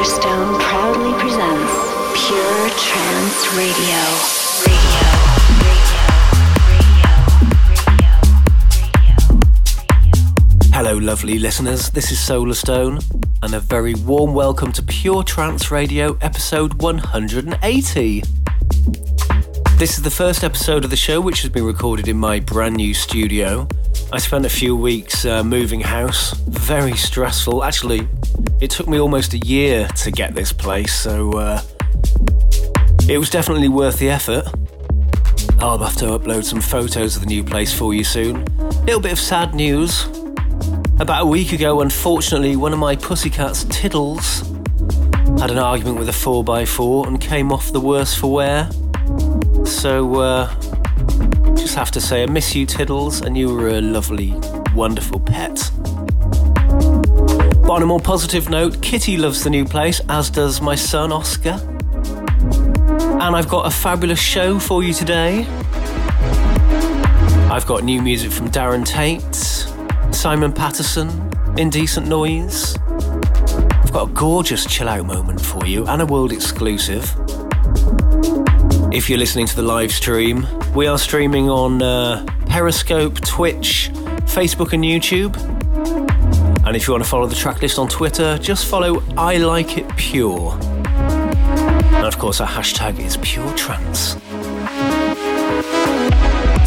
Solarstone proudly presents Pure Trance Radio. Hello lovely listeners, this is Solarstone and a very warm welcome to Pure Trance Radio episode 180. This is the first episode of the show which has been recorded in my brand new studio. I spent a few weeks moving house, very stressful. Actually, it took me almost a year to get this place, so it was definitely worth the effort. I'll have to upload some photos of the new place for you soon. Little bit of sad news. About a week ago, unfortunately, one of my pussycats, Tiddles, had an argument with a 4x4 and came off the worse for wear. So, just have to say I miss you, Tiddles, and you were a lovely, wonderful pet. But on a more positive note, Kitty loves the new place, as does my son, Oscar. And I've got a fabulous show for you today. I've got new music from Darren Tate, Simon Patterson, Indecent Noise. I've got a gorgeous chill-out moment for you and a world exclusive. If you're listening to the live stream, we are streaming on Periscope, Twitch, Facebook and YouTube. And if you want to follow the tracklist on Twitter, just follow I Like It Pure. And of course our hashtag is Pure Trance.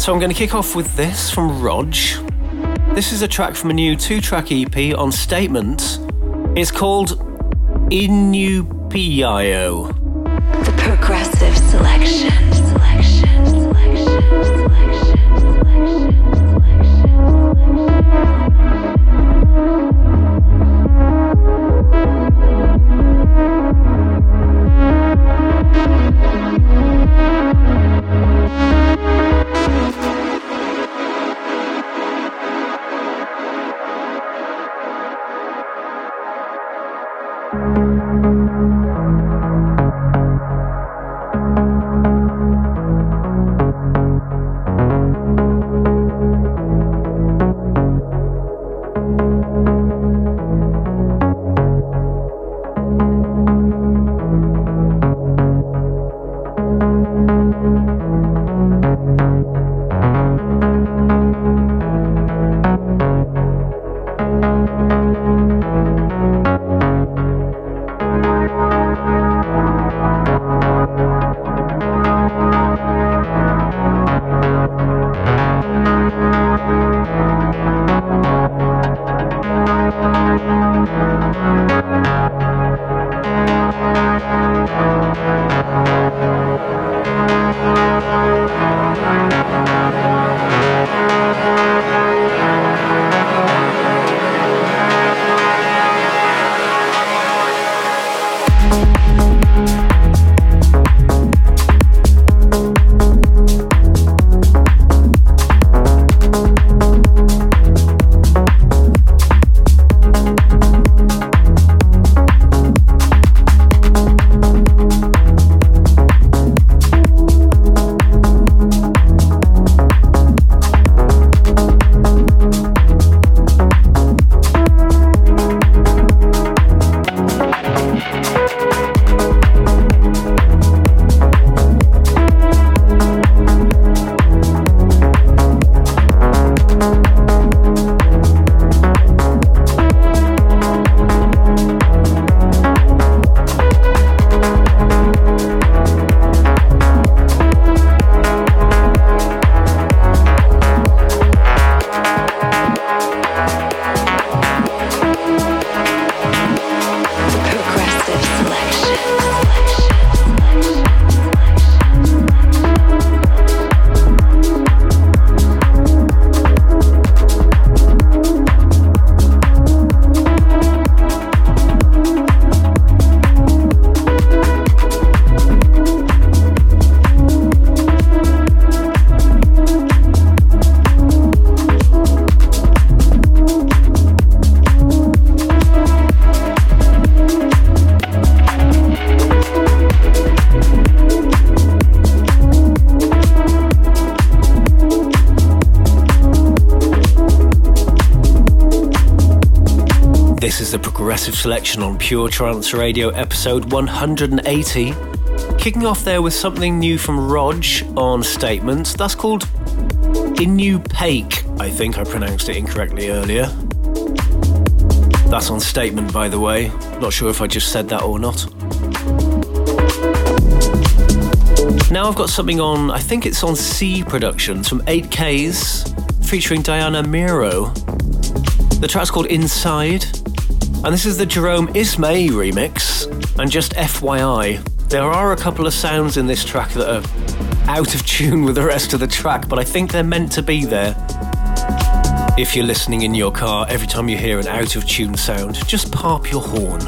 So I'm going to kick off with this from Rog. This is a track from a new 2-track EP on Statement. It's called Inupiaq. The Progressive This is the Progressive Selection on Pure Trance Radio, episode 180. Kicking off there with something new from Rog on Statement. That's called Inupiaq. I think I pronounced it incorrectly earlier. That's on Statement, by the way. Not sure if I just said that or not. Now I've got something on, I think it's on C Productions from 8Ks featuring Diana Miro. The track's called Inside, and this is the Jerome Ismay remix. And just FYI, there are a couple of sounds in this track that are out of tune with the rest of the track, but I think they're meant to be there. If you're listening in your car, every time you hear an out of tune sound, just pop your horn.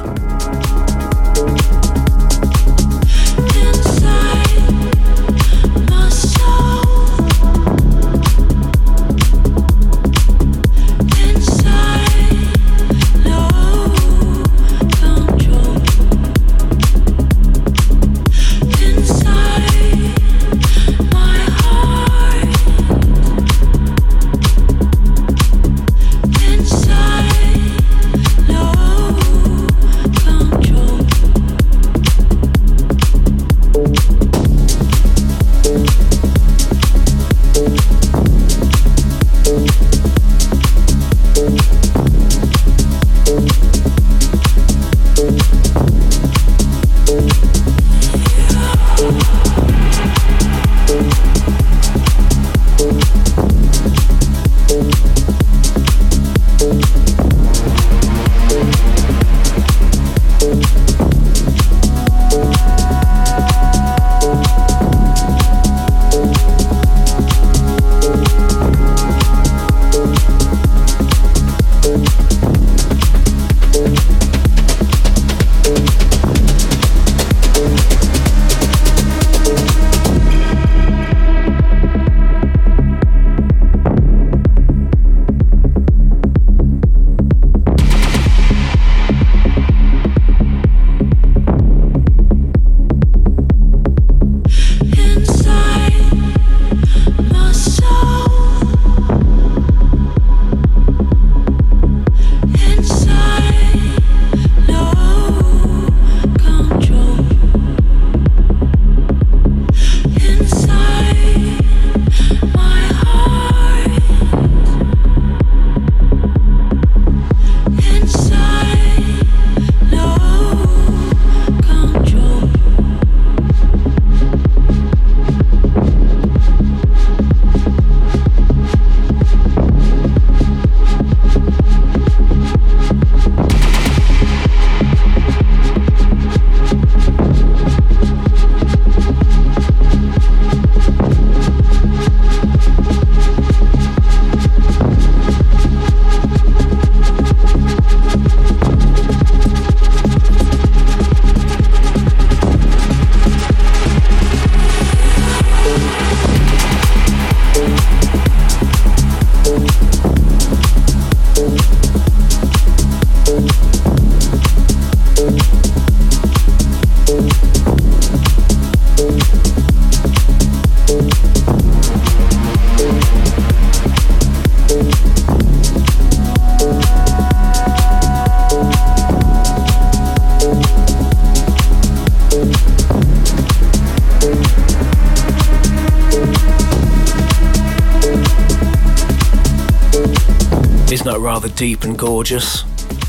Rather deep and gorgeous.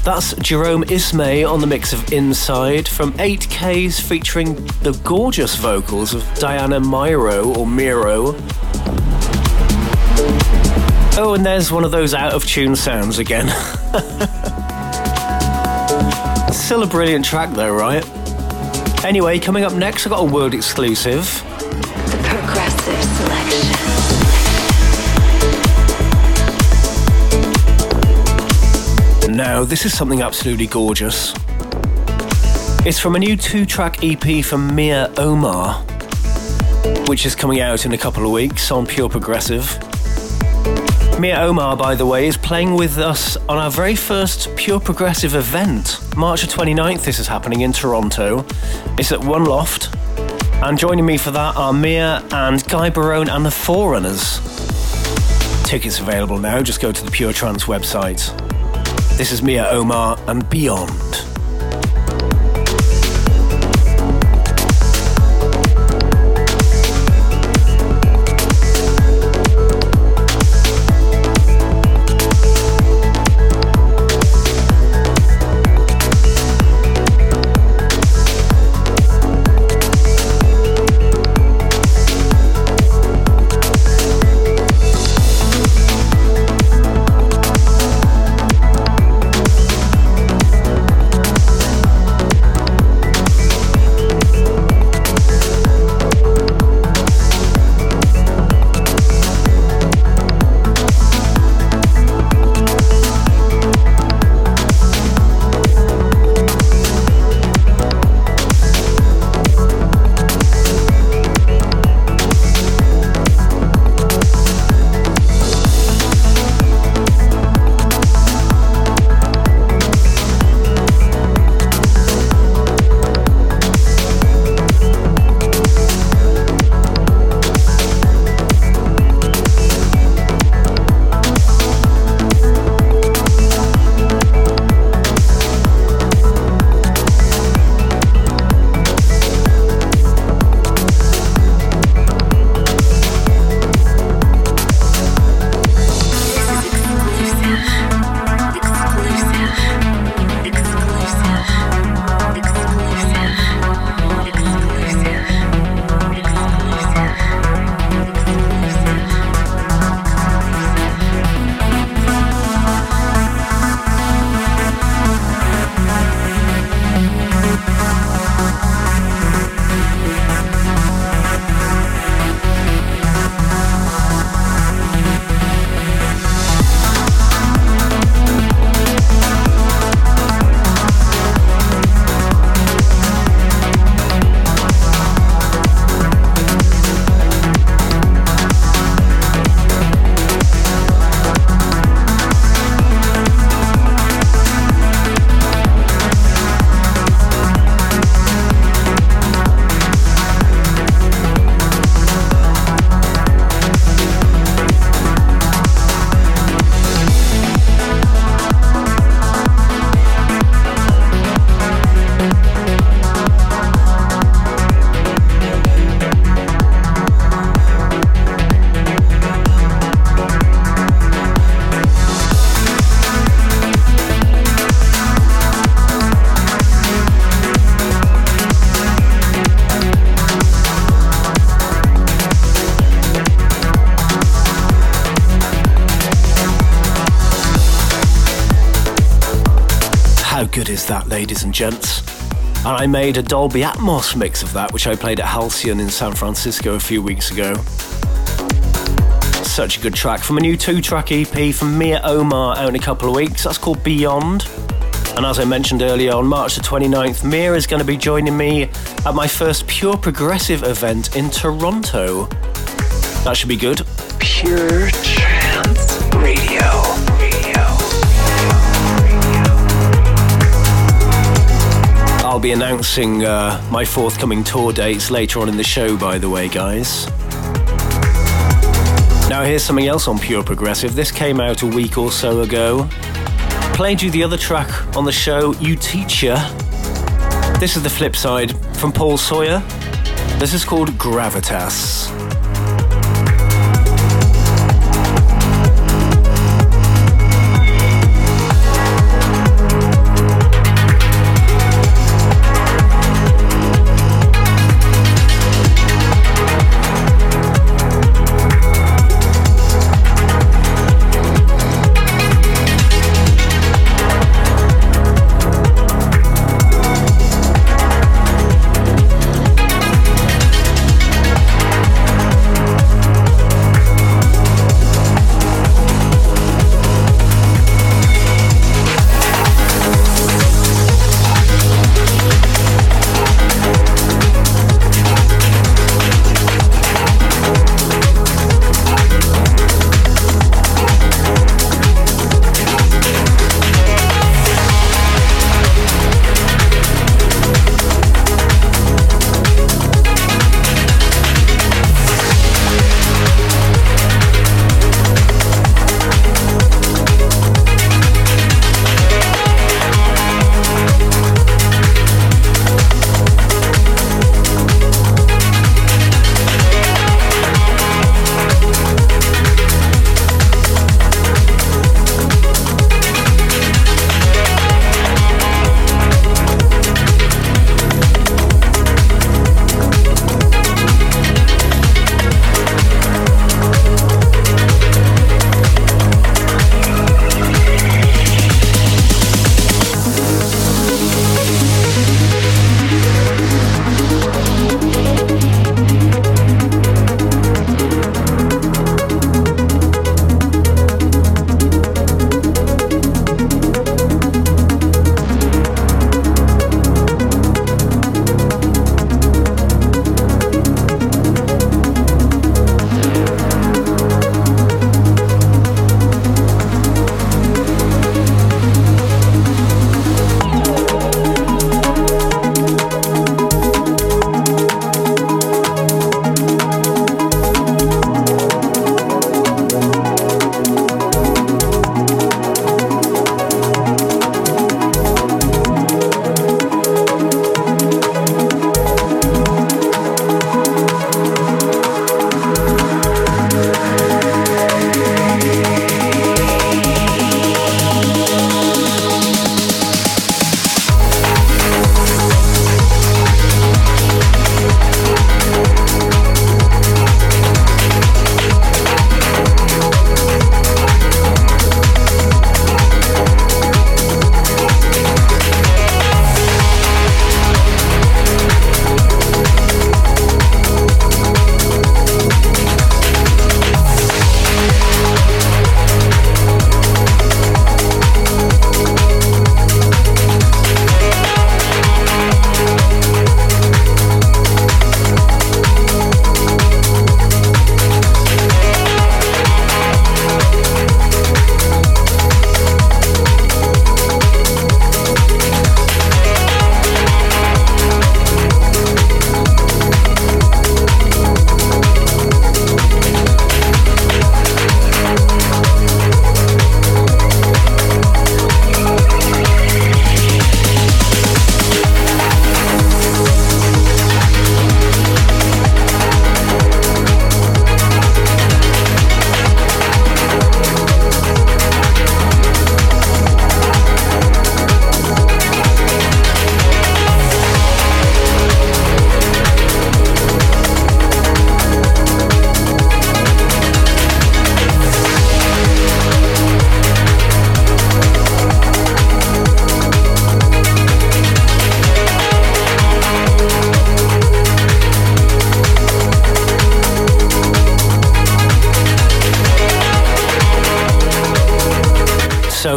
That's Jerome Ismay on the mix of Inside from 8Ks featuring the gorgeous vocals of Diana Miro or Miro. Oh, and there's one of those out of tune sounds again. Still a brilliant track though, right? Anyway, coming up next, I got a world exclusive. Progressive Selection. Now, this is something absolutely gorgeous. It's from a new 2-track EP from Mia Omar, which is coming out in a couple of weeks on Pure Progressive. Mia Omar, by the way, is playing with us on our very first Pure Progressive event. March 29th, this is happening in Toronto. It's at One Loft. And joining me for that are Mia and Guy Barone and the Forerunners. Tickets available now, just go to the Pure Trance website. This is Mia Omar and Beyond. That, ladies and gents, and I made a Dolby Atmos mix of that, which I played at Halcyon in San Francisco a few weeks ago. Such a good track from a new 2-track EP from Mia Omar out in a couple of weeks. That's called Beyond, and as I mentioned earlier, on March the 29th, Mia is going to be joining me at my first Pure Progressive event in Toronto. That should be good. Pure Trance Radio. I'll be announcing my forthcoming tour dates later on in the show, by the way, guys. Now here's something else on Pure Progressive. This came out a week or so ago. Played you the other track on the show, You Teacher. This is the flip side from Paul Sawyer. This is called Gravitas.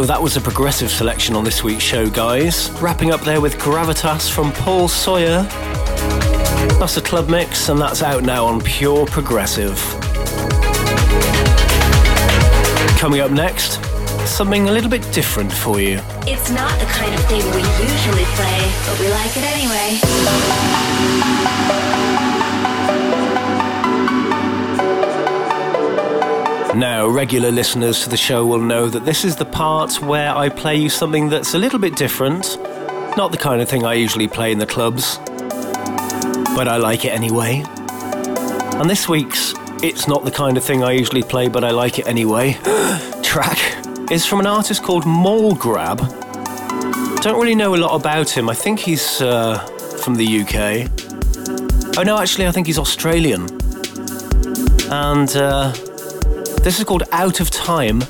So that was a progressive selection on this week's show, guys. Wrapping up there with Gravitas from Paul Sawyer. That's a club mix, and that's out now on Pure Progressive. Coming up next, something a little bit different for you. It's not the kind of thing we usually play, but we like it anyway. Now, regular listeners to the show will know that this is the part where I play you something that's a little bit different. Not the kind of thing I usually play in the clubs, but I like it anyway. And this week's It's Not the Kind of Thing I Usually Play, But I Like It Anyway track is from an artist called Mall Grab. Don't really know a lot about him. I think he's from the UK. Oh no, actually I think he's Australian. And this is called Out of Time.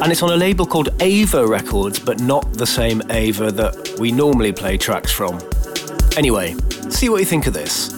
And it's on a label called Ava Records, but not the same Ava that we normally play tracks from. Anyway, see what you think of this.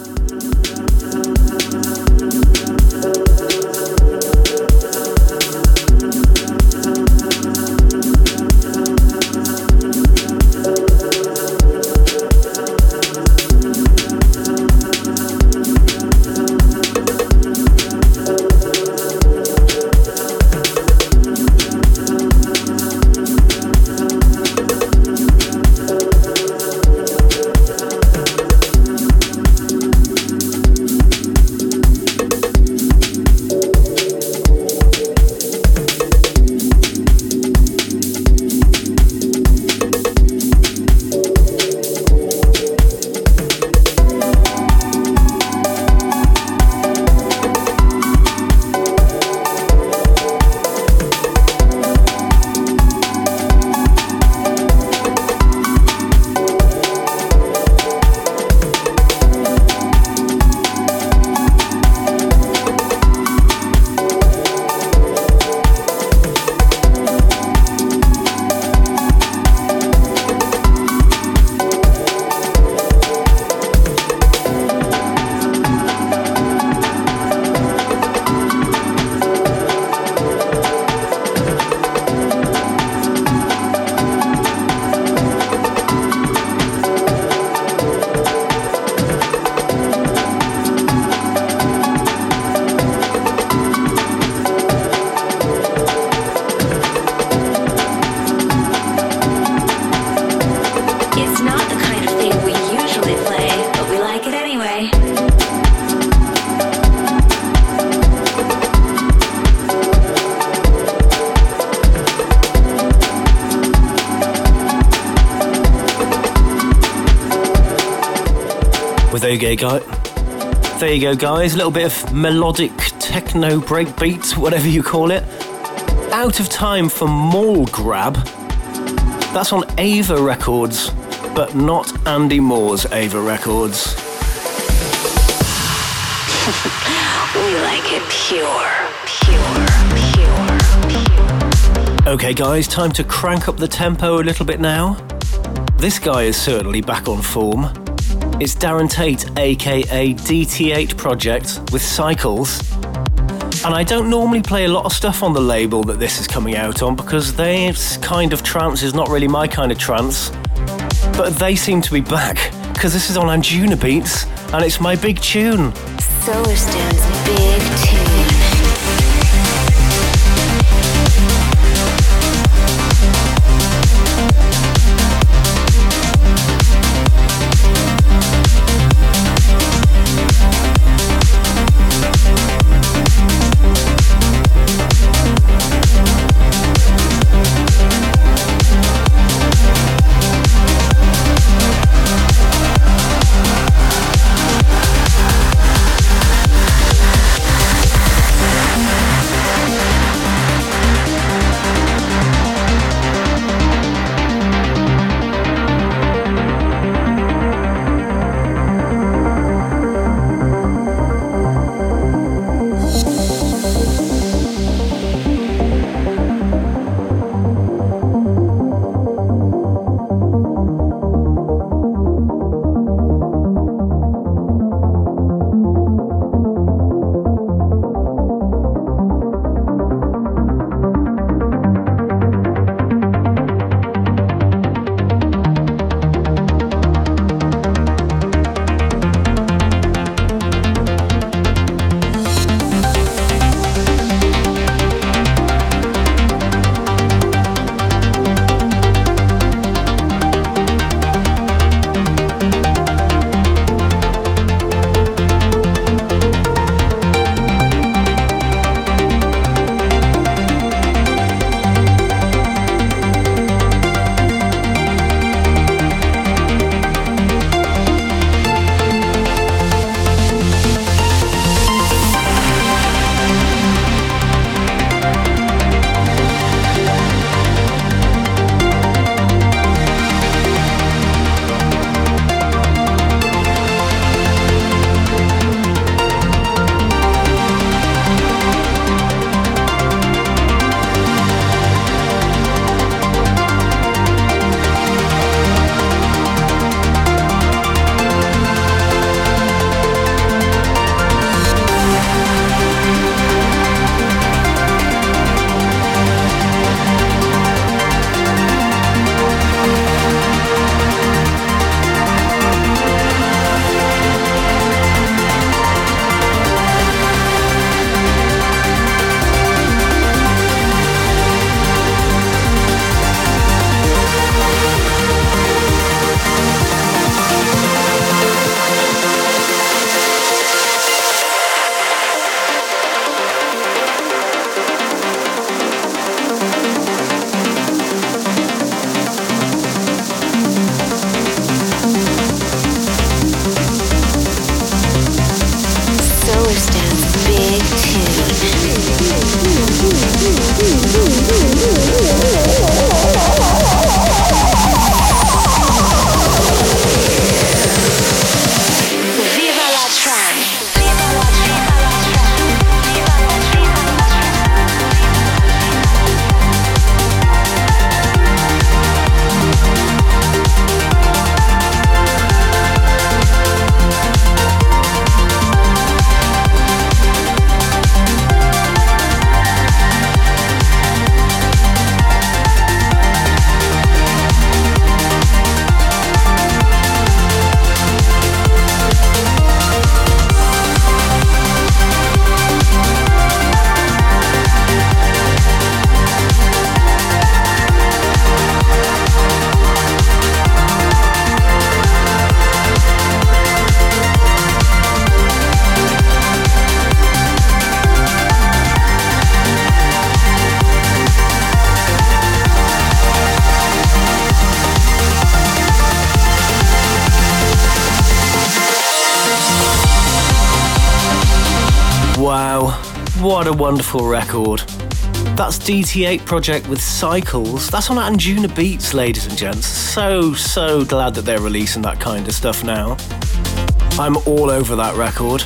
There you go, guys. A little bit of melodic techno breakbeat, whatever you call it. Out of Time for Mall Grab. That's on Ava Records, but not Andy Moore's Ava Records. We like it pure. Okay, guys, time to crank up the tempo a little bit now. This guy is certainly back on form. It's Darren Tate, aka DT8 Project, with Cycles. And I don't normally play a lot of stuff on the label that this is coming out on, because this kind of trance is not really my kind of trance. But they seem to be back, because this is on Anjuna Beats, and it's my big tune. Solarstone's big tune. What a wonderful record. That's DT8 Project with Cycles. That's on Anjuna Beats, ladies and gents. So glad that they're releasing that kind of stuff now. I'm all over that record.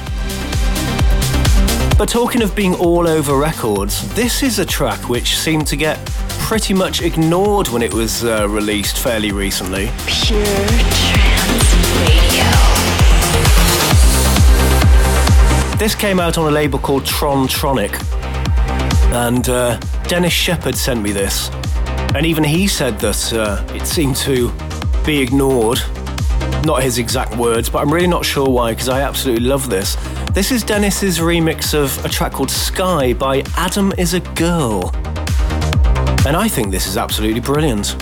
But talking of being all over records, this is a track which seemed to get pretty much ignored when it was released fairly recently. Pure Trance Radio. This came out on a label called Trontronic. And Dennis Shepherd sent me this, and even he said that it seemed to be ignored. Not his exact words, but I'm really not sure why, because I absolutely love this. This is Dennis's remix of a track called Sky by Adam Is a Girl, and I think this is absolutely brilliant.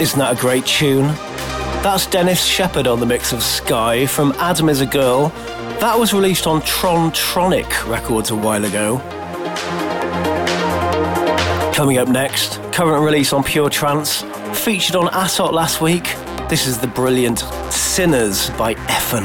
Isn't that a great tune? That's Dennis Shepherd on the mix of Sky from Adam Is a Girl. That was released on Trontronic Records a while ago. Coming up next, current release on Pure Trance, featured on Assot last week. This is the brilliant Sinners by Effen.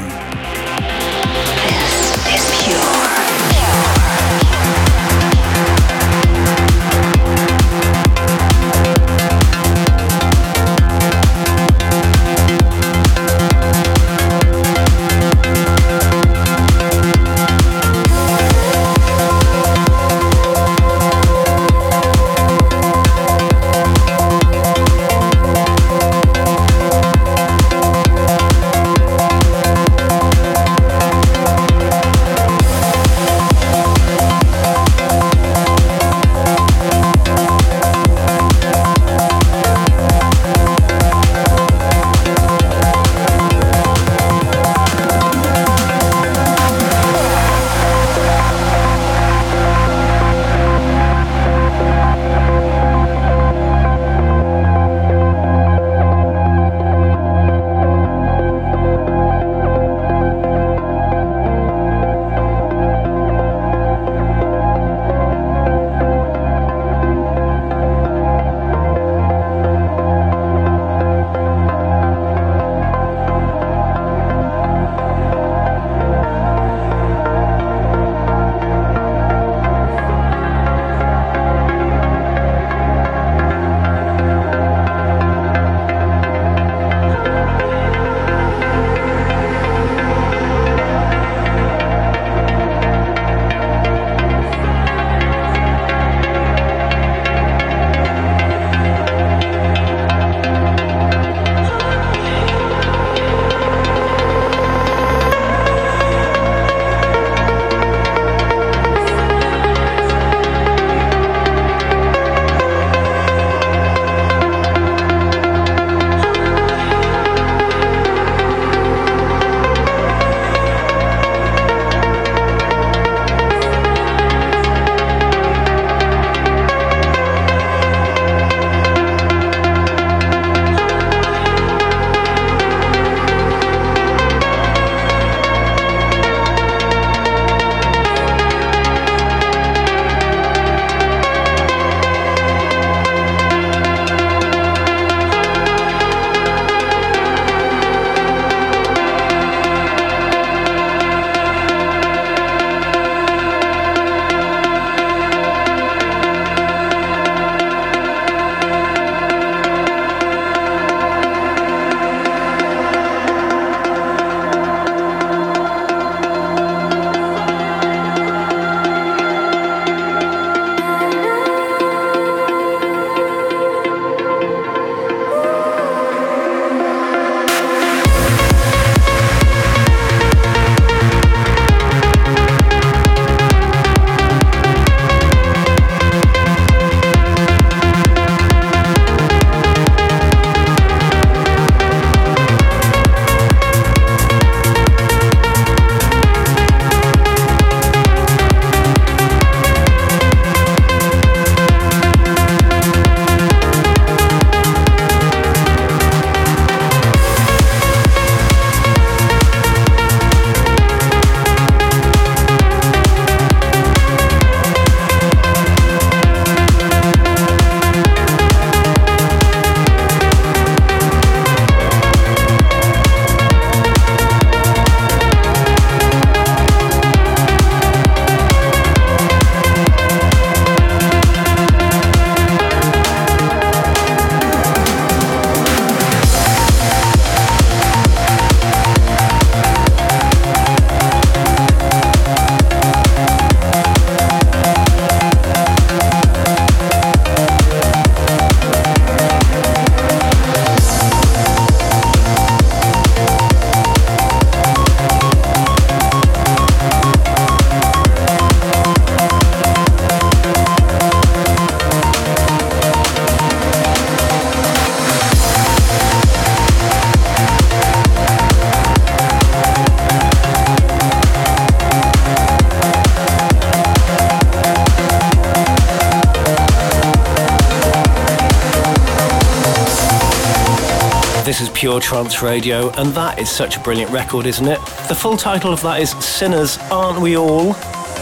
This is Pure Trance Radio, and that is such a brilliant record, isn't it? The full title of that is Sinners Aren't We All?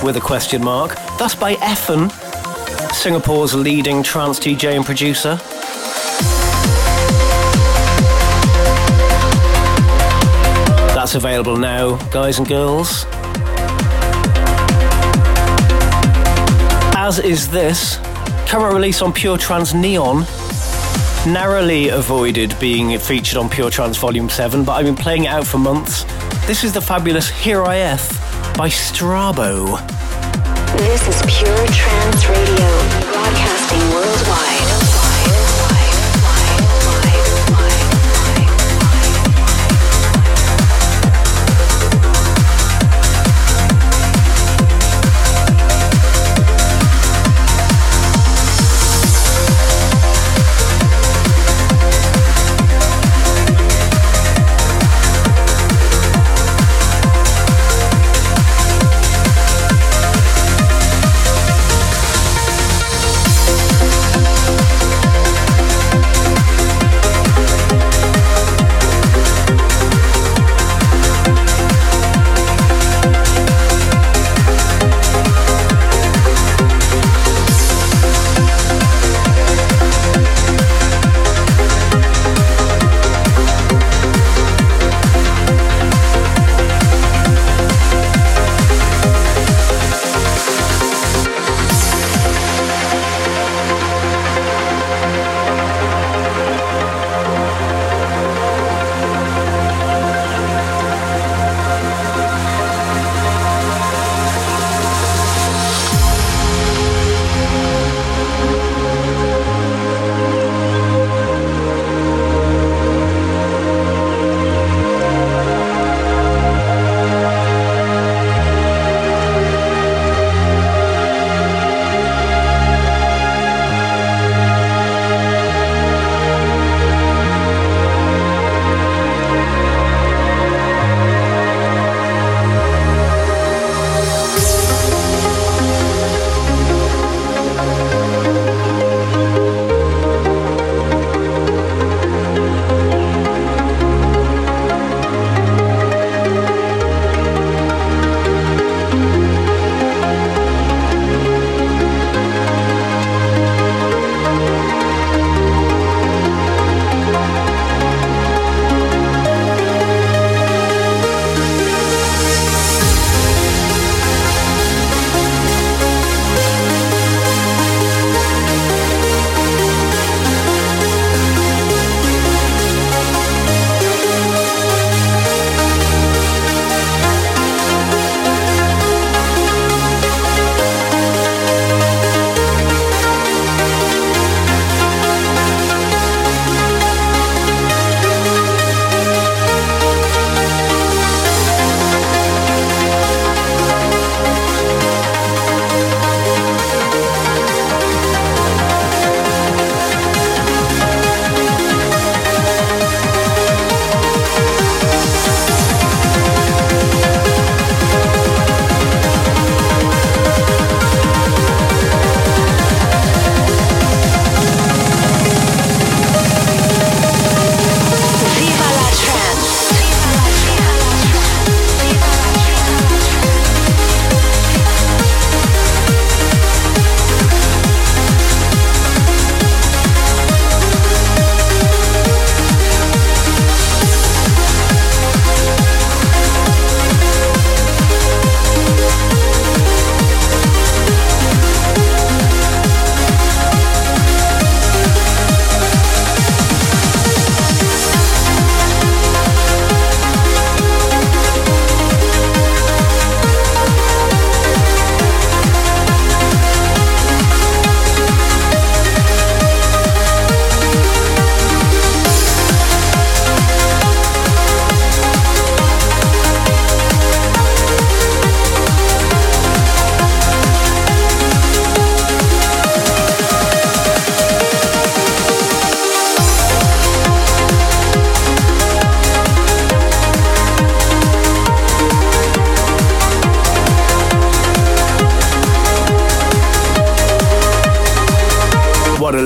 With a question mark. That's by Effen, Singapore's leading trance DJ and producer. That's available now, guys and girls. As is this, current release on Pure Trance Neon. Narrowly avoided being featured on Pure Trance Volume 7, but I've been playing it out for months. This is the fabulous Here I Eth by Strabo. This is Pure Trance Radio, broadcasting worldwide.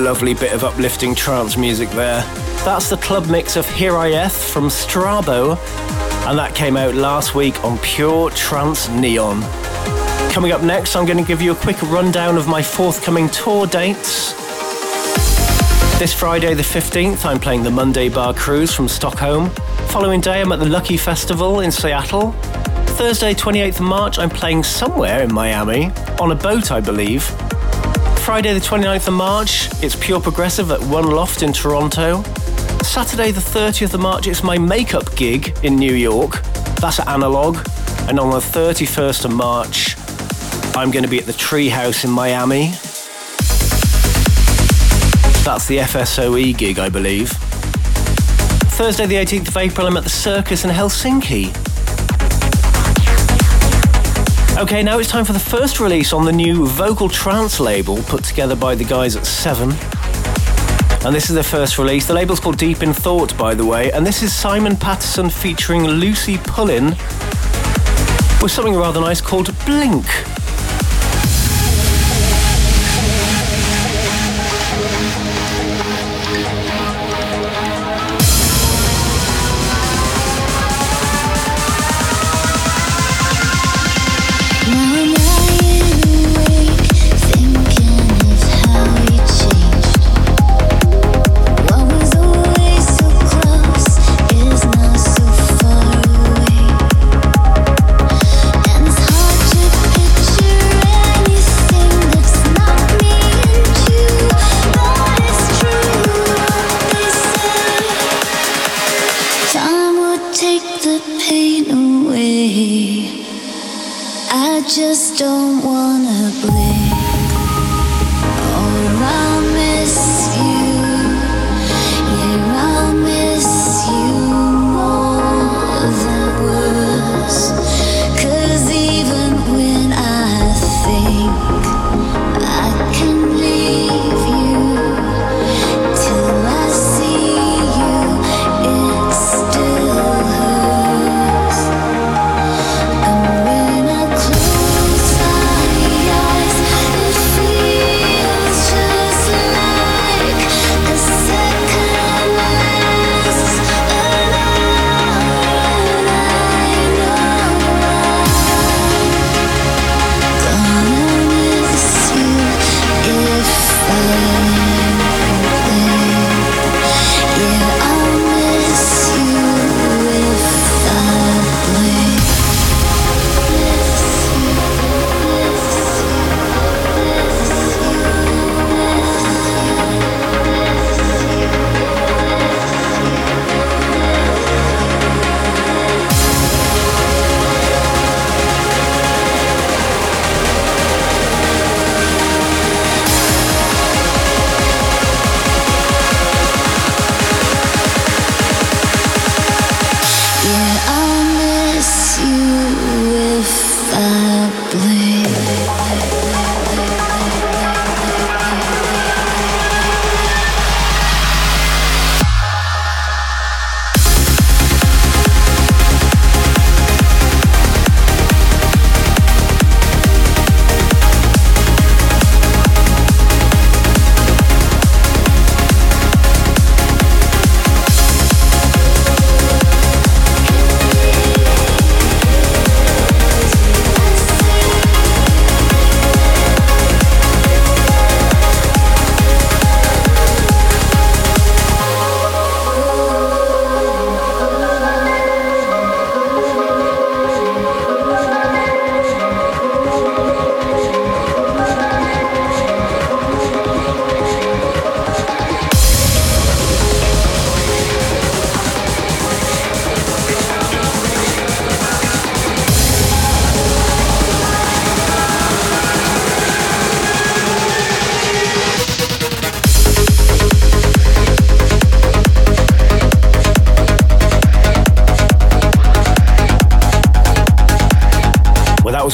lovely bit of uplifting trance music there. That's the club mix of Here I Eff from Strabo, and that came out last week on Pure Trance Neon. Coming up next, I'm going to give you a quick rundown of my forthcoming tour dates. This Friday the 15th, I'm playing the Monday Bar Cruise from Stockholm. Following day, I'm at the Lucky Festival in Seattle. Thursday, 28th March, I'm playing somewhere in Miami, on a boat, I believe. Friday the 29th of March, it's Pure Progressive at One Loft in Toronto. Saturday the 30th of March, it's my makeup gig in New York. That's at Analog. And on the 31st of March, I'm going to be at the Treehouse in Miami. That's the FSOE gig, I believe. Thursday the 18th of April, I'm at the Circus in Helsinki. Okay, now it's time for the first release on the new vocal trance label put together by the guys at Seven. And this is their first release. The label's called Deep in Thought, by the way, and this is Simon Patterson featuring Lucy Pullen with something rather nice called Blink.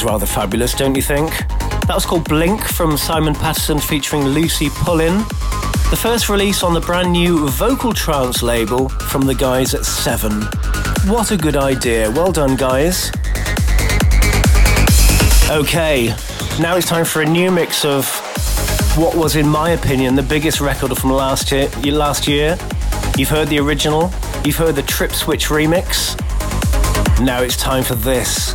Rather fabulous, don't you think? That was called Blink from Simon Patterson featuring Lucy Pullen, the first release on the brand new vocal trance label from the guys at Seven. What a good idea. Well done, guys. Okay, now it's time for a new mix of what was, in my opinion, the biggest record from last year. You've heard the original, you've heard the Trip Switch remix. Now it's time for this.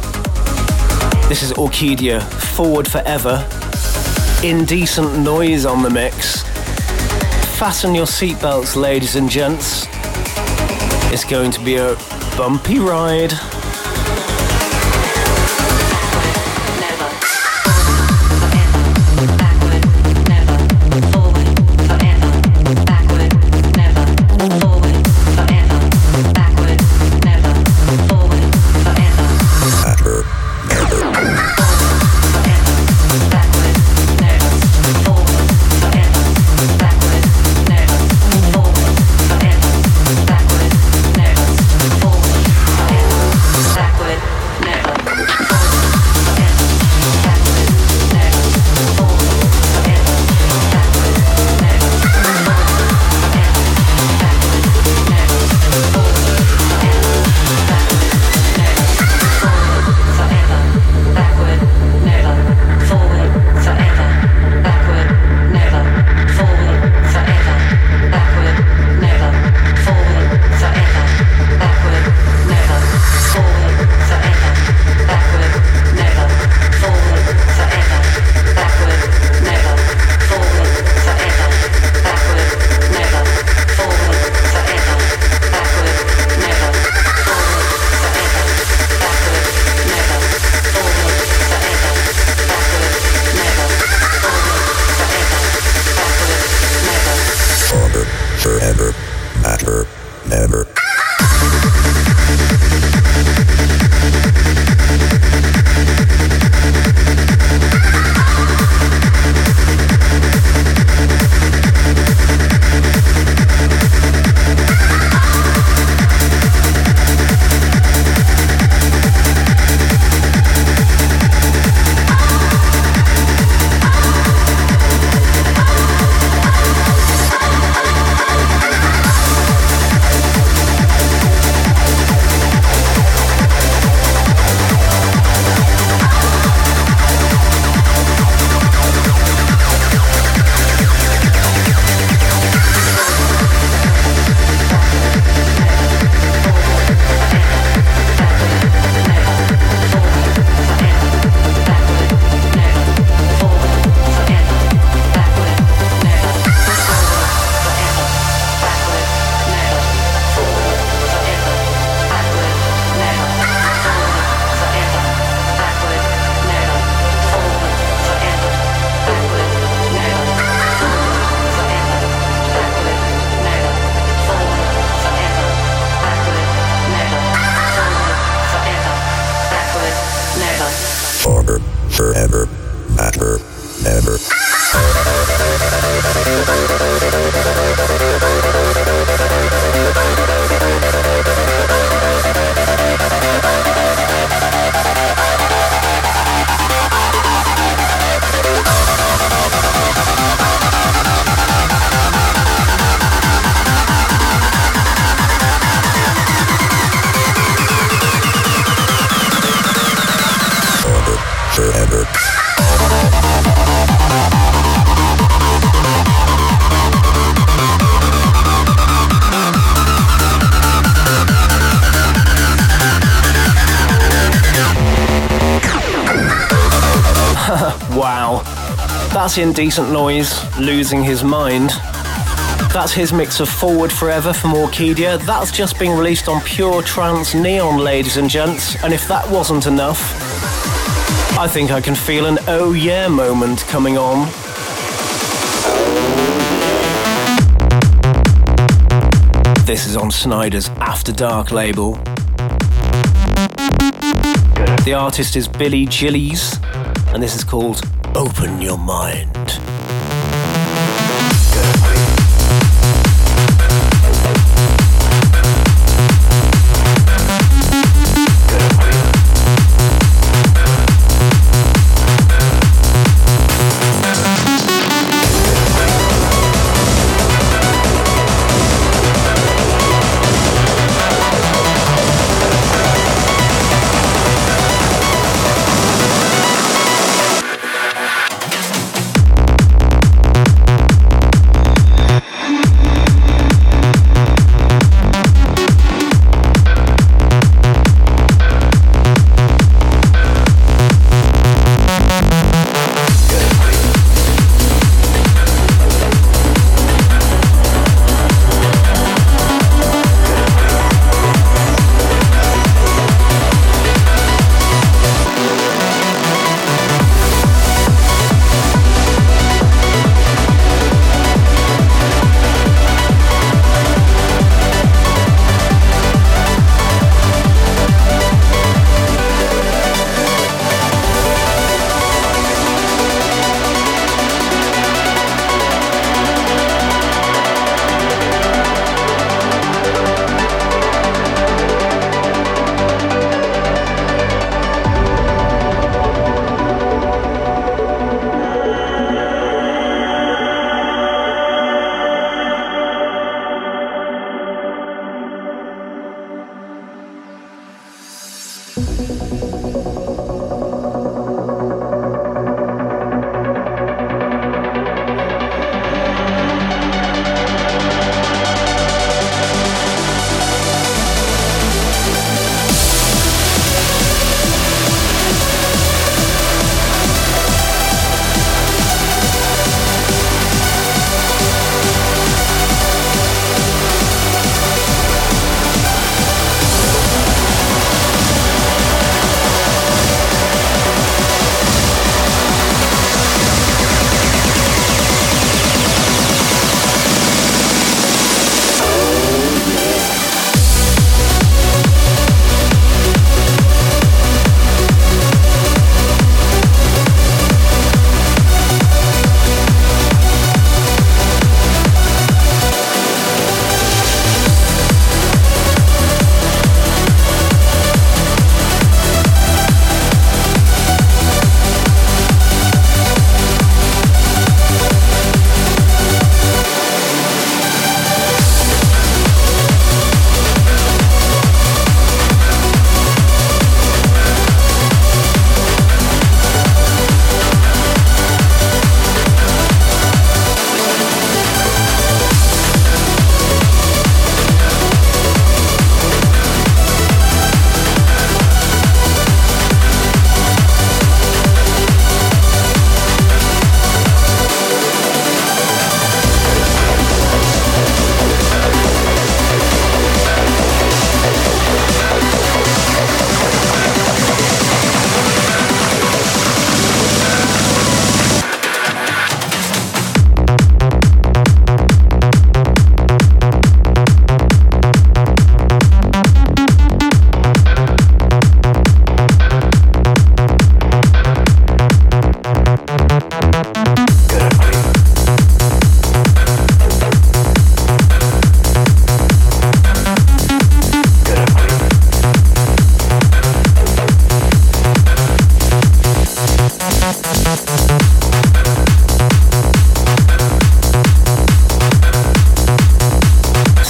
This is Orchidia, Forward Forever. Indecent Noise on the mix. Fasten your seatbelts, ladies and gents. It's going to be a bumpy ride. That's Indecent Noise, Losing His Mind. That's his mix of Forward Forever from Orchidia. That's just been released on Pure Trance Neon, ladies and gents. And if that wasn't enough, I think I can feel an oh yeah moment coming on. This is on Snyder's After Dark label. The artist is Billy Gillies, and this is called Open Your Mind.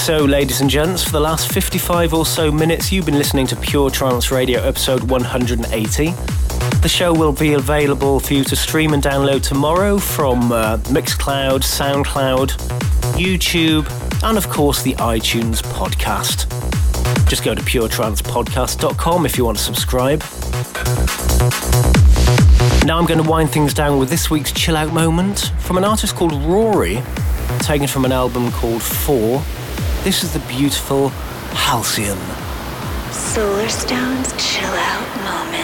so, ladies and gents, for the last 55 or so minutes, you've been listening to Pure Trance Radio episode 180. The show will be available for you to stream and download tomorrow from Mixcloud, SoundCloud, YouTube, and of course the iTunes podcast. Just go to puretrancepodcast.com if you want to subscribe. Now I'm going to wind things down with this week's chill out moment from an artist called Rory, taken from an album called Four. This is the beautiful Halcyon. Solarstone's chill out moment.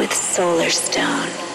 with Solarstone.